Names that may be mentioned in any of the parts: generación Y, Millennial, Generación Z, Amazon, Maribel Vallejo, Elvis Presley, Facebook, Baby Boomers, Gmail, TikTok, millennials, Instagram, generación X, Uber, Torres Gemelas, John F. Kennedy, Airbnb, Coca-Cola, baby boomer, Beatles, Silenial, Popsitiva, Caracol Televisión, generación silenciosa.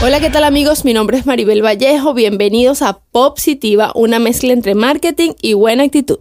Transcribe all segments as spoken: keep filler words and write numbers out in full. Hola, ¿qué tal amigos? Mi nombre es Maribel Vallejo. Bienvenidos a Popsitiva, una mezcla entre marketing y buena actitud.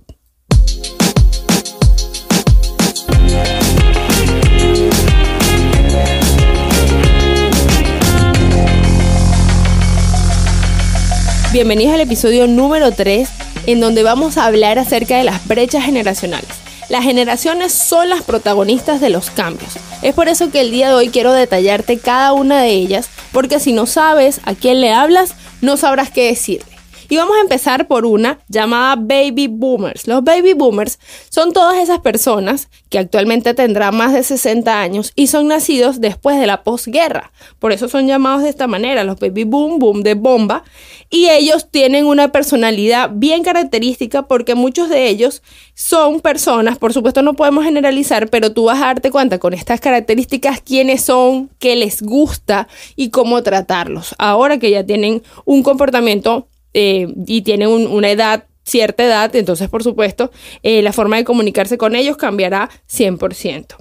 Bienvenidos al episodio número tres, en donde vamos a hablar acerca de las brechas generacionales. Las generaciones son las protagonistas de los cambios. Es por eso que el día de hoy quiero detallarte cada una de ellas, porque si no sabes a quién le hablas, no sabrás qué decirle. Y vamos a empezar por una llamada Baby Boomers. Los Baby Boomers son todas esas personas que actualmente tendrán más de sesenta años y son nacidos después de la posguerra. Por eso son llamados de esta manera, los Baby Boom, boom de bomba. Y ellos tienen una personalidad bien característica porque muchos de ellos son personas, por supuesto no podemos generalizar, pero tú vas a darte cuenta con estas características quiénes son, qué les gusta y cómo tratarlos. Ahora que ya tienen un comportamiento Eh, y tienen un, una edad, cierta edad, entonces por supuesto eh, la forma de comunicarse con ellos cambiará cien por ciento.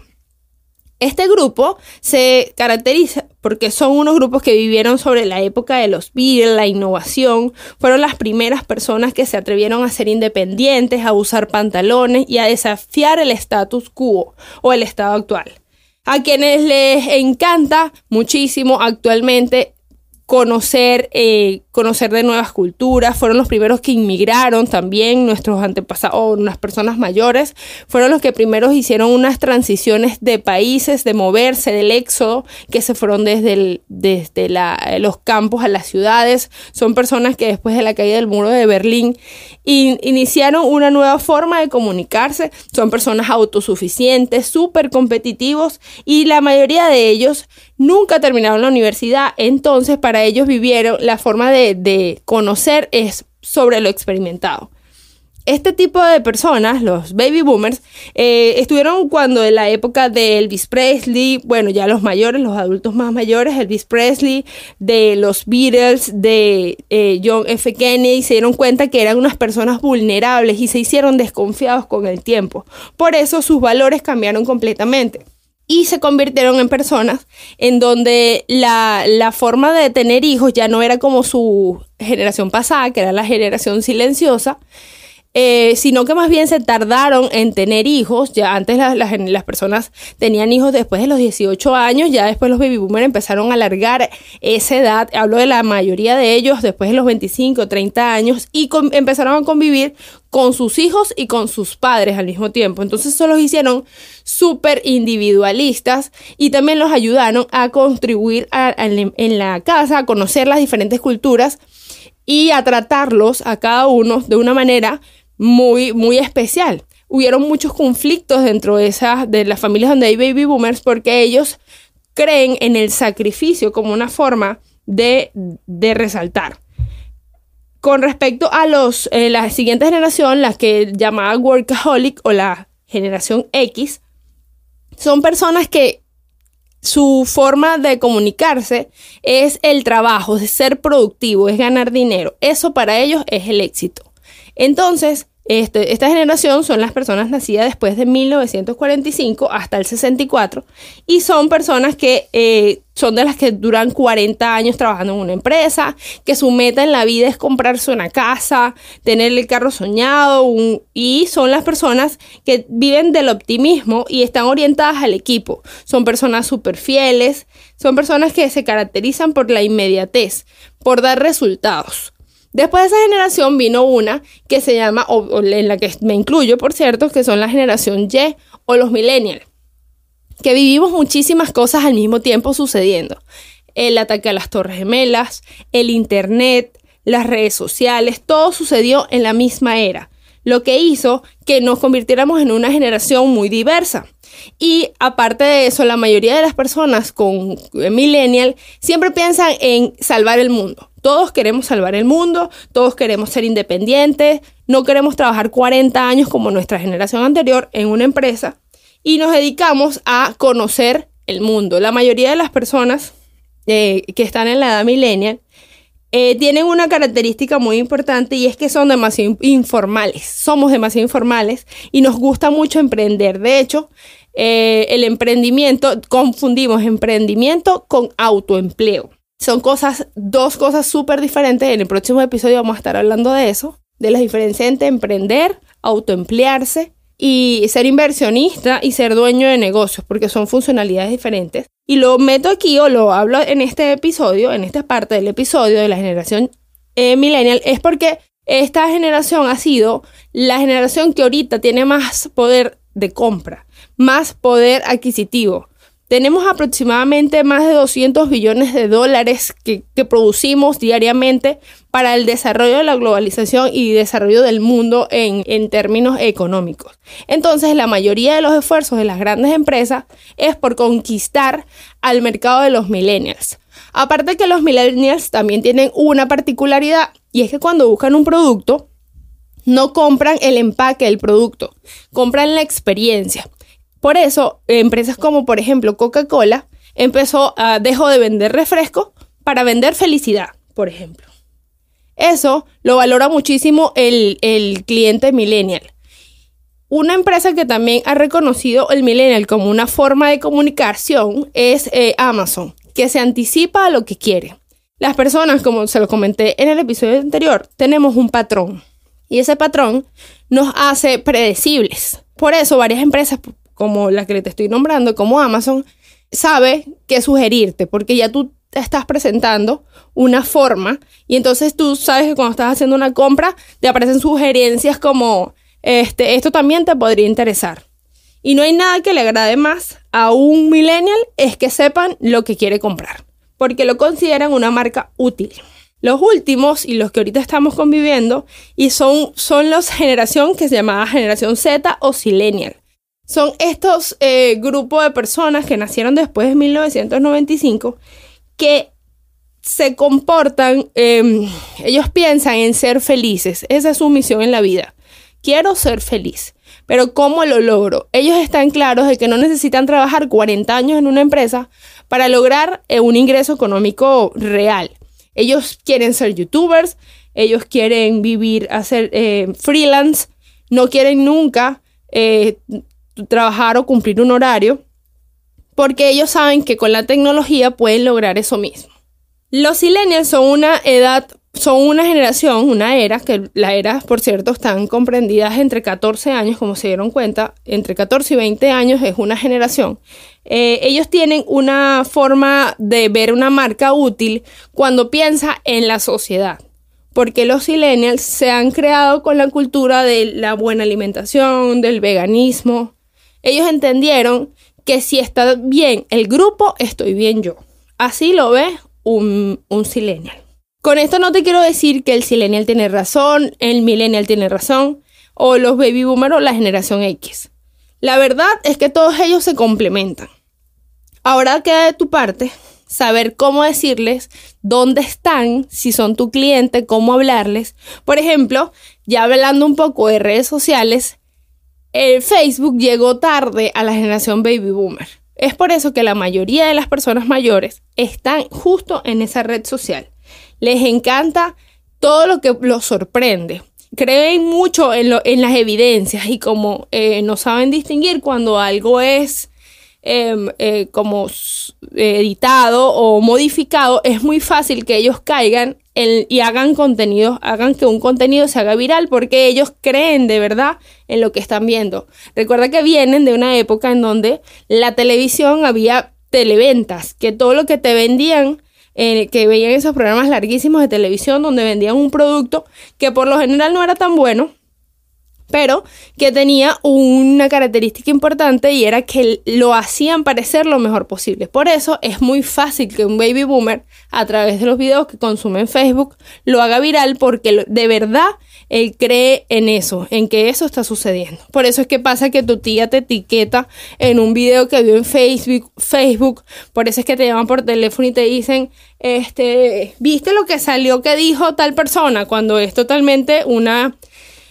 Este grupo se caracteriza porque son unos grupos que vivieron sobre la época de los Beatles, la innovación, fueron las primeras personas que se atrevieron a ser independientes, a usar pantalones y a desafiar el status quo o el estado actual. A quienes les encanta muchísimo actualmente Conocer, eh, conocer de nuevas culturas, fueron los primeros que inmigraron también, nuestros antepasados, o unas personas mayores, fueron los que primeros hicieron unas transiciones de países, de moverse, del éxodo, que se fueron desde, el, desde la, los campos a las ciudades. Son personas que después de la caída del muro de Berlín in, iniciaron una nueva forma de comunicarse, son personas autosuficientes, súper competitivos y la mayoría de ellos nunca terminaron la universidad, entonces para ellos vivieron, la forma de, de conocer es sobre lo experimentado. Este tipo de personas, los Baby Boomers, eh, estuvieron cuando en la época de Elvis Presley, bueno, ya los mayores, los adultos más mayores, Elvis Presley, de los Beatles, de eh, John F. Kennedy, se dieron cuenta que eran unas personas vulnerables y se hicieron desconfiados con el tiempo. Por eso sus valores cambiaron completamente. Y se convirtieron en personas en donde la, la forma de tener hijos ya no era como su generación pasada, que era la generación silenciosa, eh, sino que más bien se tardaron en tener hijos. Ya antes la, la, las personas tenían hijos después de los dieciocho años, ya después los baby boomers empezaron a alargar esa edad, hablo de la mayoría de ellos, después de los veinticinco, treinta años, y con, empezaron a convivir con sus hijos y con sus padres al mismo tiempo. Entonces eso los hicieron súper individualistas y también los ayudaron a contribuir a, a, en la casa, a conocer las diferentes culturas y a tratarlos a cada uno de una manera muy, muy especial. Hubieron muchos conflictos dentro de, esas, de las familias donde hay baby boomers porque ellos creen en el sacrificio como una forma de, de resaltar. Con respecto a los, eh, la siguiente generación, las que llamaba workaholic o la generación X, son personas que su forma de comunicarse es el trabajo, es ser productivo, es ganar dinero. Eso para ellos es el éxito. Entonces, este, esta generación son las personas nacidas después de mil novecientos cuarenta y cinco hasta el sesenta y cuatro y son personas que eh, son de las que duran cuarenta años trabajando en una empresa, que su meta en la vida es comprarse una casa, tener el carro soñado un, y son las personas que viven del optimismo y están orientadas al equipo. Son personas súper fieles, son personas que se caracterizan por la inmediatez, por dar resultados. Después de esa generación vino una que se llama, o, o en la que me incluyo por cierto, que son la generación Y o los millennials, que vivimos muchísimas cosas al mismo tiempo sucediendo. El ataque a las Torres Gemelas, el internet, las redes sociales, todo sucedió en la misma era, lo que hizo que nos convirtiéramos en una generación muy diversa. Y aparte de eso, la mayoría de las personas con millennial siempre piensan en salvar el mundo. Todos queremos salvar el mundo, todos queremos ser independientes, no queremos trabajar cuarenta años como nuestra generación anterior en una empresa y nos dedicamos a conocer el mundo. La mayoría de las personas eh, que están en la edad millennial eh, tienen una característica muy importante y es que son demasiado informales, somos demasiado informales y nos gusta mucho emprender. De hecho, eh, el emprendimiento, confundimos emprendimiento con autoempleo. Son cosas, dos cosas súper diferentes. En el próximo episodio vamos a estar hablando de eso, de las diferencias entre emprender, autoemplearse y ser inversionista y ser dueño de negocios, porque son funcionalidades diferentes. Y lo meto aquí o lo hablo en este episodio, en esta parte del episodio de la generación eh, millennial, es porque esta generación ha sido la generación que ahorita tiene más poder de compra, más poder adquisitivo. Tenemos aproximadamente más de doscientos billones de dólares que, que producimos diariamente para el desarrollo de la globalización y desarrollo del mundo en, en términos económicos. Entonces, la mayoría de los esfuerzos de las grandes empresas es por conquistar al mercado de los millennials. Aparte que los millennials también tienen una particularidad, y es que cuando buscan un producto, no compran el empaque del producto, compran la experiencia. Por eso, empresas como, por ejemplo, Coca-Cola empezó a dejó de vender refresco para vender felicidad, por ejemplo. Eso lo valora muchísimo el, el cliente millennial. Una empresa que también ha reconocido el millennial como una forma de comunicación es eh, Amazon, que se anticipa a lo que quiere. Las personas, como se lo comenté en el episodio anterior, tenemos un patrón. Y ese patrón nos hace predecibles. Por eso varias empresas como la que te estoy nombrando, como Amazon, sabe qué sugerirte, porque ya tú te estás presentando una forma y entonces tú sabes que cuando estás haciendo una compra te aparecen sugerencias como este, esto también te podría interesar. Y no hay nada que le agrade más a un millennial es que sepan lo que quiere comprar, porque lo consideran una marca útil. Los últimos y los que ahorita estamos conviviendo y son, son los generación que se llamaba generación Z o Silenial. Son estos eh, grupos de personas que nacieron después de mil novecientos noventa y cinco que se comportan, eh, ellos piensan en ser felices. Esa es su misión en la vida. Quiero ser feliz, pero ¿cómo lo logro? Ellos están claros de que no necesitan trabajar cuarenta años en una empresa para lograr eh, un ingreso económico real. Ellos quieren ser youtubers, ellos quieren vivir, hacer eh, freelance, no quieren nunca eh, trabajar o cumplir un horario, porque ellos saben que con la tecnología pueden lograr eso mismo. Los millennials son una edad, son una generación, una era, que las eras, por cierto, están comprendidas entre catorce años, como se dieron cuenta, entre catorce y veinte años es una generación. Eh, ellos tienen una forma de ver una marca útil cuando piensa en la sociedad. Porque los millennials se han creado con la cultura de la buena alimentación, del veganismo. Ellos entendieron que si está bien el grupo, estoy bien yo. Así lo ve un, un silenial. Con esto no te quiero decir que el silenial tiene razón, el millennial tiene razón, o los baby boomers o la generación X. La verdad es que todos ellos se complementan. Ahora queda de tu parte saber cómo decirles dónde están, si son tu cliente, cómo hablarles. Por ejemplo, ya hablando un poco de redes sociales, el Facebook llegó tarde a la generación Baby Boomer. Es por eso que la mayoría de las personas mayores están justo en esa red social. Les encanta todo lo que los sorprende. Creen mucho en, lo, en las evidencias y como eh, no saben distinguir cuando algo es eh, eh, como editado o modificado, es muy fácil que ellos caigan en, y hagan contenidos, hagan que un contenido se haga viral porque ellos creen de verdad en lo que están viendo. Recuerda que vienen de una época en donde la televisión había televentas, que todo lo que te vendían, eh, que veían esos programas larguísimos de televisión donde vendían un producto que por lo general no era tan bueno, pero que tenía una característica importante y era que lo hacían parecer lo mejor posible. Por eso es muy fácil que un baby boomer, a través de los videos que consume en Facebook, lo haga viral porque de verdad él cree en eso, en que eso está sucediendo. Por eso es que pasa que tu tía te etiqueta en un video que vio en Facebook, Facebook. Por eso es que te llaman por teléfono y te dicen, este, ¿viste lo que salió que dijo tal persona? Cuando es totalmente una...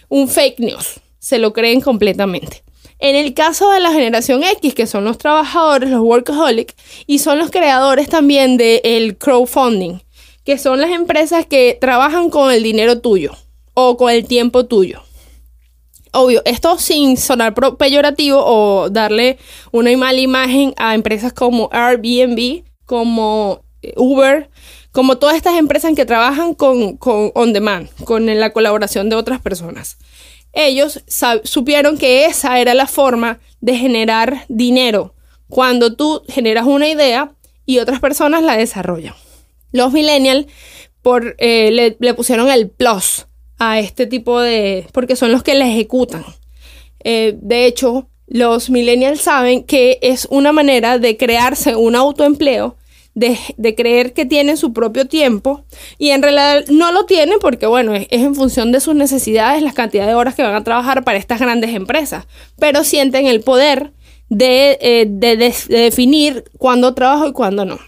un fake news, se lo creen completamente. En el caso de la generación X, que son los trabajadores, los workaholics, y son los creadores también del crowdfunding, que son las empresas que trabajan con el dinero tuyo o con el tiempo tuyo. Obvio, esto sin sonar peyorativo o darle una mala imagen a empresas como Airbnb, como Uber, como todas estas empresas que trabajan con, con on demand, con la colaboración de otras personas. Ellos sab- supieron que esa era la forma de generar dinero, cuando tú generas una idea y otras personas la desarrollan. Los millennials por, eh, le, le pusieron el plus a este tipo de... porque son los que la ejecutan. Eh, de hecho, los millennials saben que es una manera de crearse un autoempleo, de, de creer que tienen su propio tiempo, y en realidad no lo tienen porque, bueno, es, es en función de sus necesidades, las cantidades de horas que van a trabajar para estas grandes empresas, pero sienten el poder de, eh, de, de, de definir cuándo trabajo y cuándo no.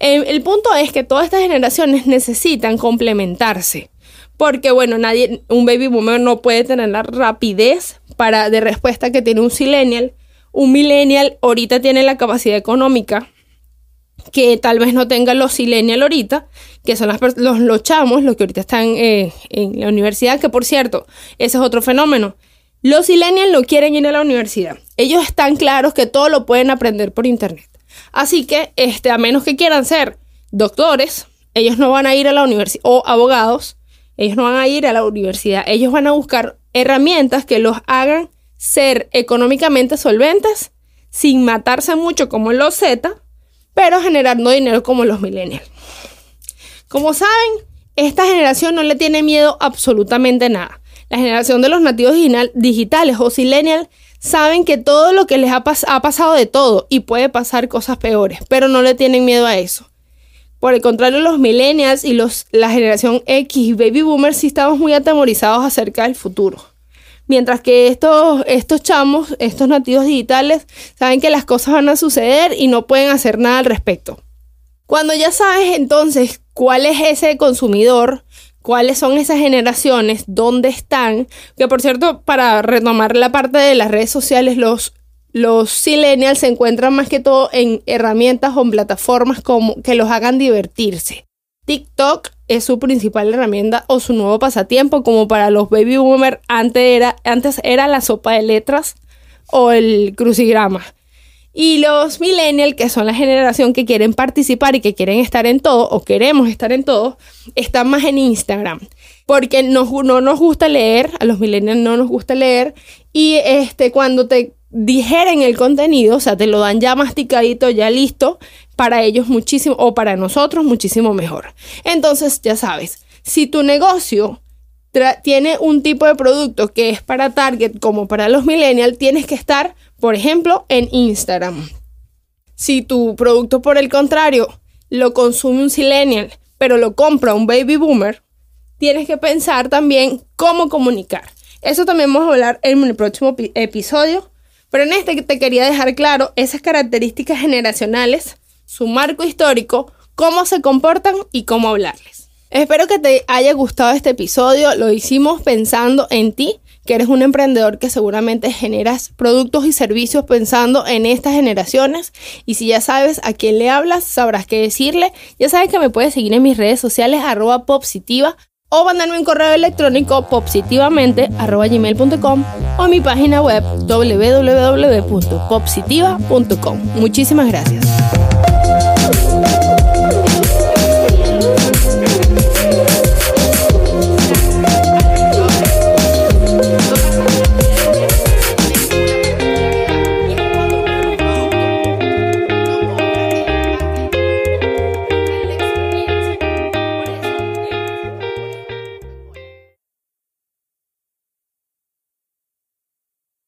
Eh, el punto es que todas estas generaciones necesitan complementarse. Porque, bueno, nadie, un baby boomer no puede tener la rapidez para, de respuesta que tiene un silenial. Un millennial ahorita tiene la capacidad económica que tal vez no tengan los silenial ahorita, que son las, los, los chamos, los que ahorita están eh, en la universidad, que por cierto, ese es otro fenómeno. Los silenial no quieren ir a la universidad. Ellos están claros que todo lo pueden aprender por internet. Así que, este, a menos que quieran ser doctores, ellos no van a ir a la universidad, o abogados. Ellos no van a ir a la universidad, ellos van a buscar herramientas que los hagan ser económicamente solventes, sin matarse mucho como los Z, pero generando dinero como los millennials. Como saben, esta generación no le tiene miedo absolutamente nada. La generación de los nativos digitales o silenial saben que todo lo que les ha, pas- ha pasado de todo y puede pasar cosas peores, pero no le tienen miedo a eso. Por el contrario, los millennials y los, la generación X y baby boomers sí estamos muy atemorizados acerca del futuro. Mientras que estos, estos chamos, estos nativos digitales, saben que las cosas van a suceder y no pueden hacer nada al respecto. Cuando ya sabes entonces cuál es ese consumidor, cuáles son esas generaciones, dónde están, que por cierto, para retomar la parte de las redes sociales, los Los silenials se encuentran más que todo en herramientas o en plataformas como que los hagan divertirse. TikTok es su principal herramienta o su nuevo pasatiempo, como para los baby boomers antes era, antes era la sopa de letras o el crucigrama. Y los millennials, que son la generación que quieren participar y que quieren estar en todo, o queremos estar en todo, están más en Instagram. Porque no, no nos gusta leer, a los millennials no nos gusta leer, y este, cuando te... digeren el contenido, o sea, te lo dan ya masticadito, ya listo, para ellos muchísimo, o para nosotros muchísimo mejor. Entonces, ya sabes, si tu negocio tra- tiene un tipo de producto que es para target como para los millennials, tienes que estar, por ejemplo, en Instagram. Si tu producto, por el contrario, lo consume un silenial, pero lo compra un baby boomer, tienes que pensar también cómo comunicar. Eso también vamos a hablar en el próximo pi- episodio. Pero en este te quería dejar claro esas características generacionales, su marco histórico, cómo se comportan y cómo hablarles. Espero que te haya gustado este episodio. Lo hicimos pensando en ti, que eres un emprendedor que seguramente generas productos y servicios pensando en estas generaciones. Y si ya sabes a quién le hablas, sabrás qué decirle. Ya sabes que me puedes seguir en mis redes sociales, arroba Popsitiva, o mandarme un correo electrónico popsitivamente arroba gmail punto com, o en mi página web doble u doble u doble u punto popsitiva punto com. Muchísimas gracias.